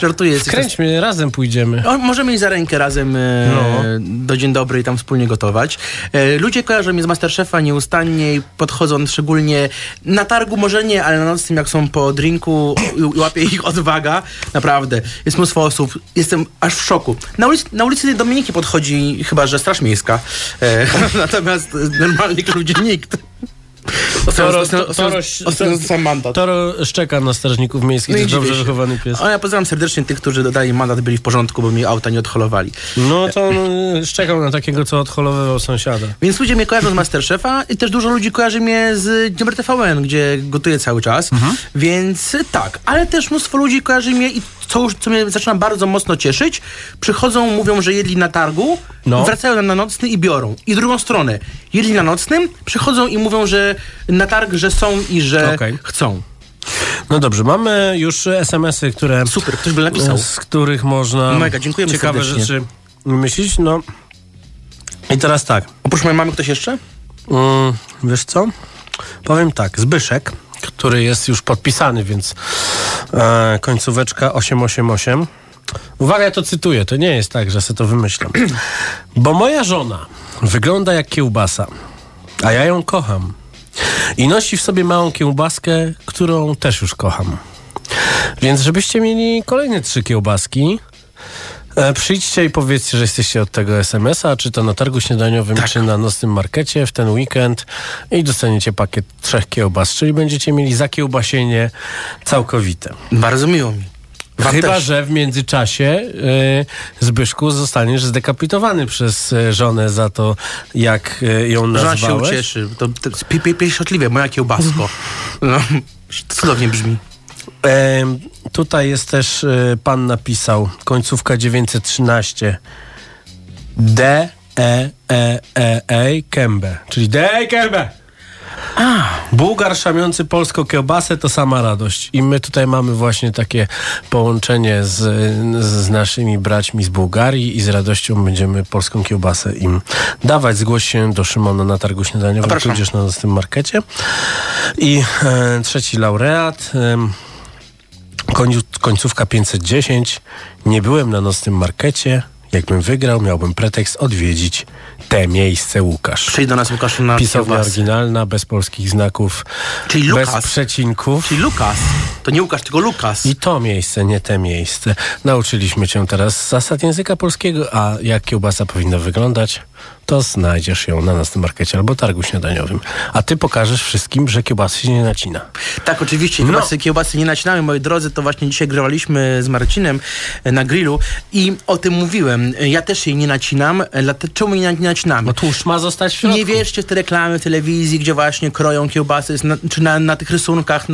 Żartuję. Wkręć mnie, razem pójdziemy. O, możemy iść za rękę razem do Dzień Dobry i tam wspólnie gotować. Ludzie kojarzą mnie z Masterchefa nieustannie i podchodzą szczególnie na targu, może nie, ale na nocnym, jak są po drinku, łapie ich odwaga. Naprawdę. Jest mnóstwo osób. Jestem aż w szoku. Na ulicy Dominiki podchodzi chyba, że Straż Miejska. Natomiast normalnych ludzi nikt. Toro szczeka na strażników miejskich, no to dobrze wychowany pies. A ja pozdrawiam serdecznie tych, którzy dodali mandat, byli w porządku, bo mi auta nie odholowali. No to szczekał na takiego, co odholowywał sąsiada. Więc ludzie mnie kojarzą z Masterchefa i też dużo ludzi kojarzy mnie z Dzień Dobry TVN, gdzie gotuję cały czas. Mhm. Więc tak, ale też mnóstwo ludzi kojarzy mnie i co mnie zaczyna bardzo mocno cieszyć, przychodzą, mówią, że jedli na targu, wracają na nocny i biorą. I drugą stronę, jedli na nocnym, przychodzą i mówią, że na targ, że są i że chcą. No dobrze, mamy już SMS-y, które... Super, ktoś by napisał. Z których można ciekawe rzeczy myślić. No i teraz tak. Oprócz mojej mamy ktoś jeszcze? Wiesz co? Powiem tak, Zbyszek, który jest już podpisany, więc końcóweczka 888. Uwaga, ja to cytuję, to nie jest tak, że sobie to wymyślam. Bo moja żona wygląda jak kiełbasa, a ja ją kocham. I nosi w sobie małą kiełbaskę, którą też już kocham. Więc żebyście mieli kolejne 3 kiełbaski, przyjdźcie i powiedzcie, że jesteście od tego SMS-a, czy to na targu śniadaniowym, czy na nocnym markecie w ten weekend i dostaniecie pakiet 3 kiełbas, czyli będziecie mieli zakiełbasienie całkowite. Bardzo miło mi. Chyba że w międzyczasie Zbyszku zostaniesz zdekapitowany przez żonę za to, jak ją nazwałeś. Żona się ucieszy. To pieszczotliwe, moja kiełbasko. No, cudownie brzmi. Tutaj jest też, pan napisał, końcówka 913. Kębę. Czyli Kębę. Bułgar szamiący polską kiełbasę to sama radość. I my tutaj mamy właśnie takie połączenie z naszymi braćmi z Bułgarii i z radością będziemy polską kiełbasę im dawać. Zgłoś się do Szymona na targu śniadaniowym, tudzież na tym markecie. I 3. laureat, końcówka 510. Nie byłem na nocnym markecie. Jakbym wygrał, miałbym pretekst odwiedzić te miejsce. Łukasz. Przyjdź do nas, Łukaszu, na pisownia oryginalna, bez polskich znaków, czyli bez przecinków. Czyli Lukas. To nie Łukasz, tylko Lukas. I to miejsce, nie te miejsce. Nauczyliśmy cię teraz zasad języka polskiego, a jak kiełbasa powinna wyglądać, to znajdziesz ją na naszym markecie albo targu śniadaniowym. A ty pokażesz wszystkim, że kiełbasy się nie nacina. Tak, oczywiście. Kiełbasy nie nacinamy, moi drodzy. To właśnie dzisiaj grzewaliśmy z Marcinem na grillu i o tym mówiłem. Ja też jej nie nacinam. Czemu jej nie nacinamy? Bo tłuszcz ma zostać w środku. Nie wierzcie w te reklamy w telewizji, gdzie właśnie kroją kiełbasy, czy na tych rysunkach,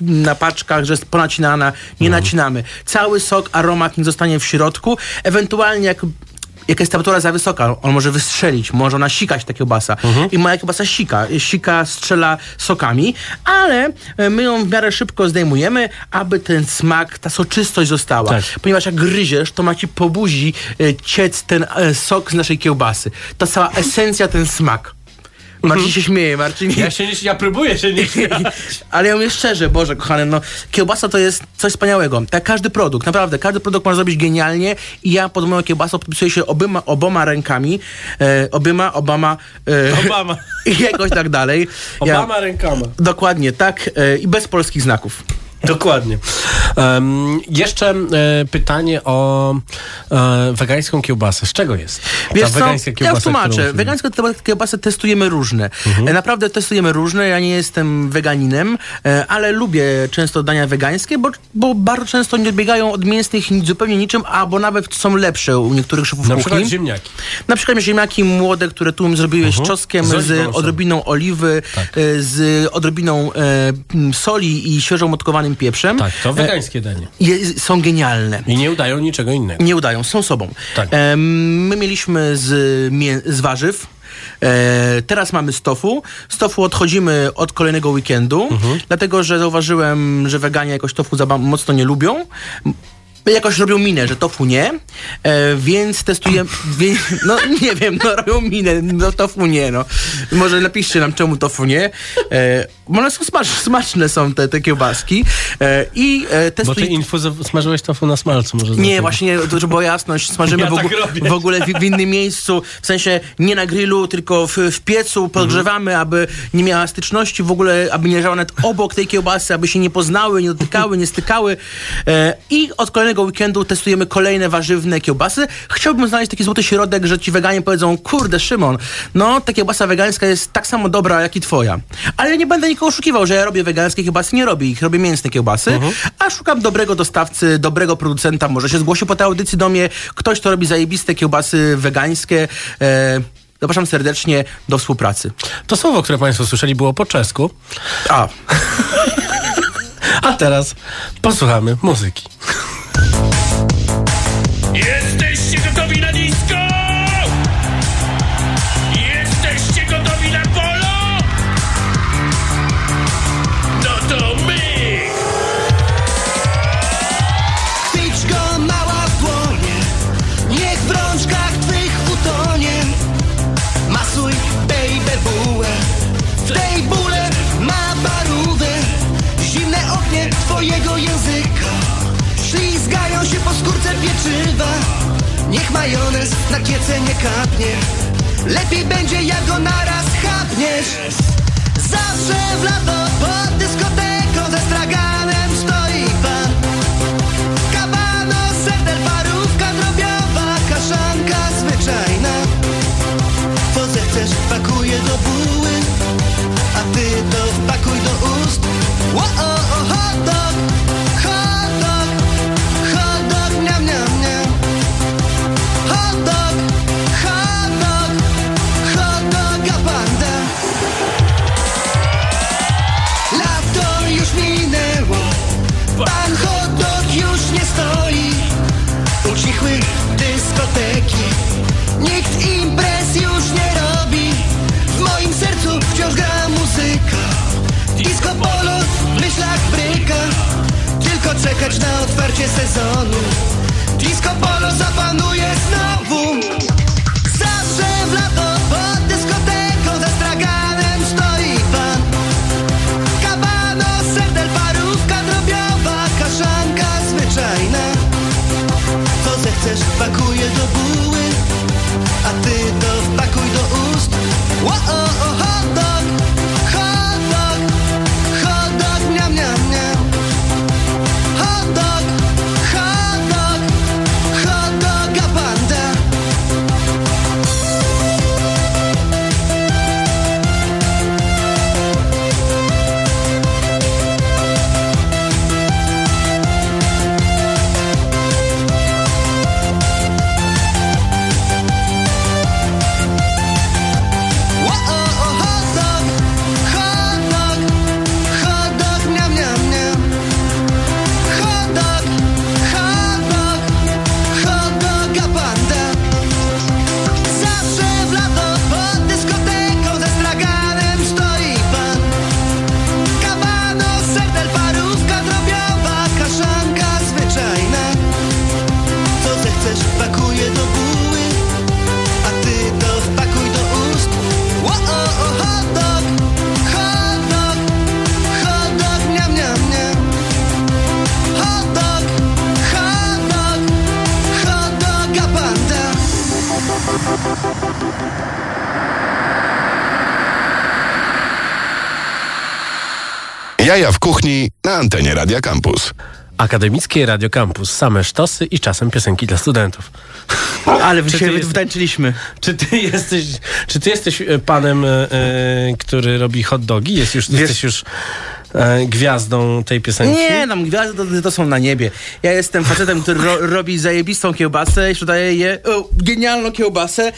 na paczkach, że jest ponacinana. Nie nacinamy. Cały sok, aromat nie zostanie w środku. Ewentualnie jak jest temperatura za wysoka, on może wystrzelić, może ona sikać, ta kiełbasa. I moja kiełbasa sika, strzela sokami, ale my ją w miarę szybko zdejmujemy, aby ten smak, ta soczystość została. Tak. Ponieważ jak gryziesz, to ma ci po buzi ciec ten sok z naszej kiełbasy. Ta cała esencja, ten smak. Marcin się śmieje, Marcin. Ja próbuję się nie śmiać. Ale ja mówię szczerze, Boże kochany, kiełbasa to jest coś wspaniałego. Tak, każdy produkt, naprawdę, każdy produkt można zrobić genialnie i ja pod moją kiełbasą podpisuję się oboma rękami. Obama. I jakoś tak dalej. Obama rękoma. Dokładnie, tak. I bez polskich znaków. Dokładnie. Jeszcze pytanie o wegańską kiełbasę. Z czego jest? Wiesz co, ja tłumaczę. Wegańską kiełbasę testujemy różne. Naprawdę testujemy różne. Ja nie jestem weganinem, ale lubię często dania wegańskie, bo bardzo często nie odbiegają od mięsnych zupełnie niczym, albo nawet są lepsze u niektórych szefów kuchni. Na przykład ziemniaki. Na przykład ziemniaki młode, które tu zrobiłeś czosnkiem, z odrobiną oliwy, z odrobiną soli i świeżo motkowanym pieprzem. Tak, to wegańskie danie. Są genialne. I nie udają niczego innego. Nie udają, są sobą. Tak. My mieliśmy z warzyw, Teraz mamy z tofu odchodzimy od kolejnego weekendu, dlatego że zauważyłem, że weganie jakoś tofu za mocno nie lubią. Jakoś robią minę, że tofu nie, więc testujemy, no nie wiem, no robią minę, no tofu nie, no. Może napiszcie nam, czemu tofu nie. One są smaczne są te kiełbaski. Bo ty smażyłeś tofu na smalcu może. Nie, właśnie, żeby jasność, smażymy w ogóle w innym miejscu, w sensie nie na grillu, tylko w piecu, podgrzewamy, aby nie miała styczności, w ogóle, aby nie leżała nawet obok tej kiełbasy, aby się nie poznały, nie dotykały, nie stykały. I od kolejnego weekendu testujemy kolejne warzywne kiełbasy. Chciałbym znaleźć taki złoty środek, że ci weganie powiedzą, kurde Szymon, no ta kiełbasa wegańska jest tak samo dobra jak i twoja. Ale ja nie będę nikogo oszukiwał, że ja robię wegańskie kiełbasy, nie robię ich, robię mięsne kiełbasy, a szukam dobrego dostawcy, dobrego producenta, może się zgłosi po tej audycji do mnie ktoś, kto robi zajebiste kiełbasy wegańskie. Zapraszam serdecznie do współpracy. To słowo, które państwo słyszeli, było po czesku. A teraz posłuchamy muzyki. Jesteście gotowi na disco? Jesteście gotowi na polo? No to my! Chwyć go mała w dłonie, niech w rączkach twych utonie. Masuj baby bułę, w tej bóle ma barówę. Zimne ognie twojego języka ślizgają się po skórce pieczywa. Niech majonez na kiece nie kapnie, lepiej będzie jak go naraz chapniesz. Zawsze w lato pod dyskoteką ze straganem stoi pan. Kabano, setel, parówka drobiowa, kaszanka zwyczajna. Po zechcesz pakuje do buły, a ty to wpakuj do ust. Hot dog, hot dog, dyskoteki. Nikt imprez już nie robi, w moim sercu wciąż gra muzyka. Disco polo w myślach bryka, tylko czekać na otwarcie sezonu. Disco polo zapanuje znowu. Zawsze w lato pod dyskoteką ze straganem stoi pan. Kabano, serdel, parówka drobiowa, kaszanka zwyczajna. Chcesz, pakuję do buły, a ty to wpakuj do ust. Hot dog, hot dog, hot dog, miam, miam, miam. Hot dog, hot dog, hot dog, a panda. Jaja w kuchni na antenie Radia Campus. Akademickie Radio Campus. Same sztosy i czasem piosenki dla studentów. Ale my się wtańczyliśmy. Czy ty jesteś panem, który robi hot dogi? Jesteś już gwiazdą tej piosenki? Nie, tam gwiazdy to są na niebie. Ja jestem facetem, który robi zajebistą kiełbasę i sprzedaje genialną kiełbasę,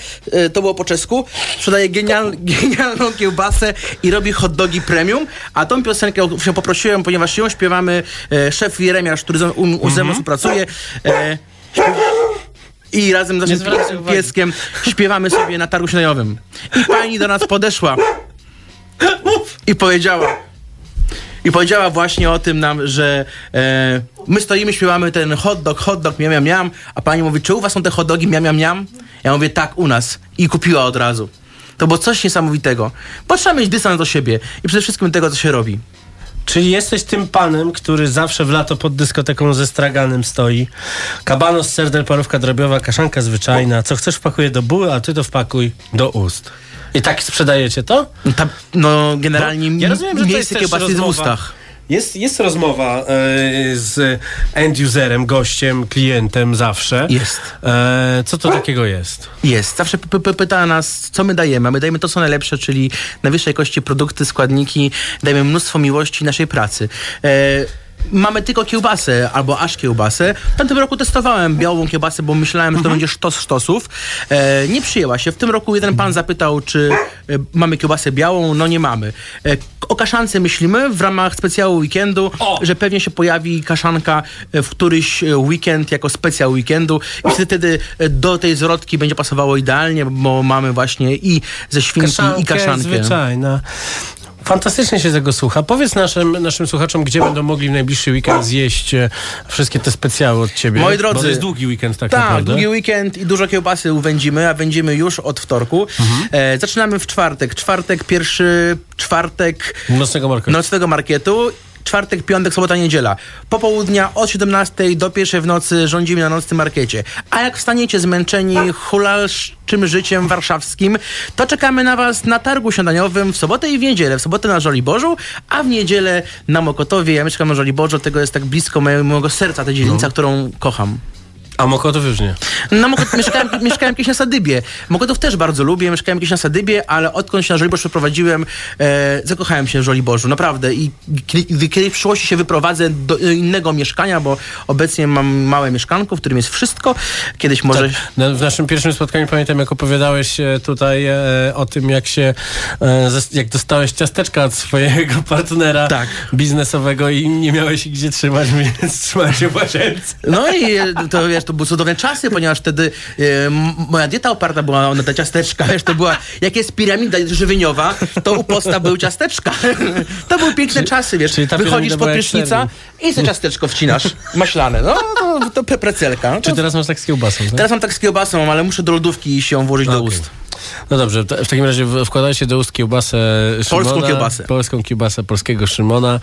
to było po czesku, sprzedaje genialną kiełbasę i robi hot dogi premium, a tą piosenkę się poprosiłem, ponieważ ją śpiewamy szef Jeremiasz, który ze mną współpracuje, i razem z naszym pieskiem śpiewamy sobie na targu śniadaniowym. I pani do nas podeszła i powiedziała właśnie o tym nam, że my stoimy, śpiewamy ten hot dog, miam, miam, miam, a pani mówi, czy u was są te hot dogi, miam, miam, miam? Ja mówię, tak, u nas. I kupiła od razu. To było coś niesamowitego. Bo trzeba mieć dystans do siebie i przede wszystkim tego, co się robi. Czyli jesteś tym panem, który zawsze w lato pod dyskoteką ze straganem stoi. Kabanos, serdel, parówka drobiowa, kaszanka zwyczajna. Co chcesz wpakuję do buły, a ty to wpakuj do ust. I tak sprzedajecie to? No generalnie ja rozumiem, że to jest kiełbasy w ustach. Jest rozmowa z end-userem, gościem, klientem zawsze. Jest. Co to takiego jest? Jest. Zawsze pyta nas, co my dajemy. A my dajemy to, co najlepsze, czyli najwyższej jakości produkty, składniki. Dajemy mnóstwo miłości naszej pracy. Mamy tylko kiełbasę, albo aż kiełbasę. W tamtym roku testowałem białą kiełbasę, bo myślałem, że to będzie sztos sztosów. Nie przyjęła się. W tym roku jeden pan zapytał, czy mamy kiełbasę białą. No nie mamy. O kaszance myślimy w ramach specjału weekendu, że pewnie się pojawi kaszanka w któryś weekend jako specjał weekendu i wtedy do tej zwrotki będzie pasowało idealnie, bo mamy właśnie i ze świnki kaszankę, i kaszankę. Zwyczajna. Fantastycznie się tego słucha. Powiedz naszym słuchaczom, gdzie będą mogli w najbliższy weekend zjeść wszystkie te specjały od ciebie. Moi drodzy, bo to jest długi weekend tak naprawdę. Długi weekend i dużo kiełbasy uwędzimy, a wędzimy już od wtorku. Zaczynamy w czwartek. Czwartek, nocnego marketu. Czwartek, piątek, sobota, niedziela. Po południa od 17 do 1 w nocy rządzimy na nocnym markecie. A jak wstaniecie zmęczeni hulalszczym życiem warszawskim, to czekamy na was na targu śniadaniowym w sobotę i w niedzielę. W sobotę na Żoliborzu, a w niedzielę na Mokotowie. Ja mieszkam na Żoliborzu, tego jest tak blisko mojego serca, ta dzielnica, którą kocham. A Mokotów już nie. No, mieszkałem kiedyś na Sadybie. Mokotów też bardzo lubię, mieszkałem kiedyś na Sadybie, ale odkąd się na Żoliborz wyprowadziłem, zakochałem się w Żoliborzu, naprawdę. I kiedy w przyszłości się wyprowadzę do innego mieszkania, bo obecnie mam małe mieszkanko, w którym jest wszystko. Kiedyś może... Tak. No, w naszym pierwszym spotkaniu pamiętam, jak opowiadałeś tutaj o tym, jak dostałeś ciasteczka od swojego partnera biznesowego i nie miałeś gdzie trzymać, więc trzymałeś się w łazience. No i to wiesz, to były cudowne czasy, ponieważ wtedy moja dieta oparta była na te ciasteczka. Wiesz, to była, jak jest piramida żywieniowa, to u posta były ciasteczka. To były piękne czasy, wiesz. Wychodzisz pod prysznica i sobie ciasteczko wcinasz maślane. No, to precelka. No, czy teraz masz tak z kiełbasą? Tak? Teraz mam tak z kiełbasą, ale muszę do lodówki się włożyć do ust. No dobrze, w takim razie wkładajcie do ust kiełbasę Szymona, polską kiełbasę polskiego Szymona.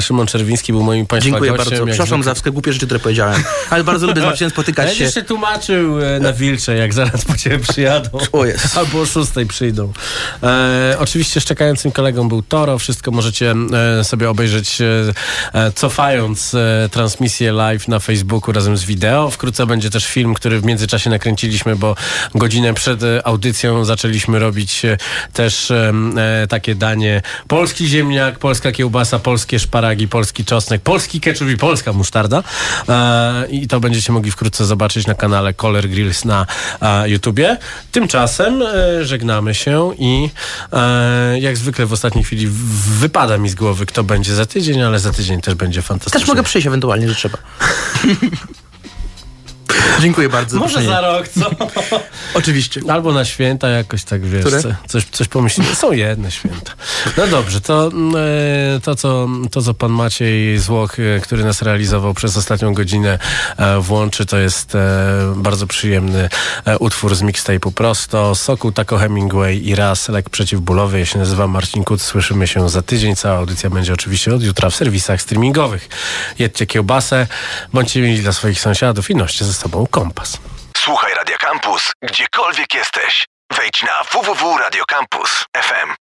Szymon Czerwiński był moim państwa gościem. Dziękuję bardzo. Przepraszam za wszystkie głupie rzeczy, które powiedziałem. Ale bardzo lubię z spotykać się. Będziesz się tłumaczył na Wilcze, jak zaraz po ciebie przyjadą. Albo o 6:00 przyjdą. Oczywiście z czekającym kolegą był Toro. Wszystko możecie sobie obejrzeć cofając transmisję live na Facebooku razem z wideo. Wkrótce będzie też film, który w międzyczasie nakręciliśmy, bo godzinę przed audycją zaczęliśmy robić też takie danie. Polski ziemniak, polska kiełbasa, polskie szparagi, polski czosnek, polski keczup i polska musztarda. I to będziecie mogli wkrótce zobaczyć na kanale Color Grills na YouTubie. Tymczasem żegnamy się i jak zwykle w ostatniej chwili wypada mi z głowy, kto będzie za tydzień, ale za tydzień też będzie fantastycznie. Też mogę przyjść ewentualnie, że trzeba. Dziękuję bardzo. Może za rok, co? Oczywiście. Albo na święta jakoś tak, wiesz, coś pomyślimy. Są jedne święta. No dobrze, to co pan Maciej Złoch, który nas realizował przez ostatnią godzinę, włączy, to jest bardzo przyjemny utwór z mixtape'u Prosto. Sokół, Taco Hemingway i Raz, lek przeciwbólowy. Ja się nazywam Marcin Kuc. Słyszymy się za tydzień. Cała audycja będzie oczywiście od jutra w serwisach streamingowych. Jedźcie kiełbasę, bądźcie mieli dla swoich sąsiadów i noście ze sobą kompas. Słuchaj Radio Campus, gdziekolwiek jesteś. Wejdź na www.radiocampus.fm.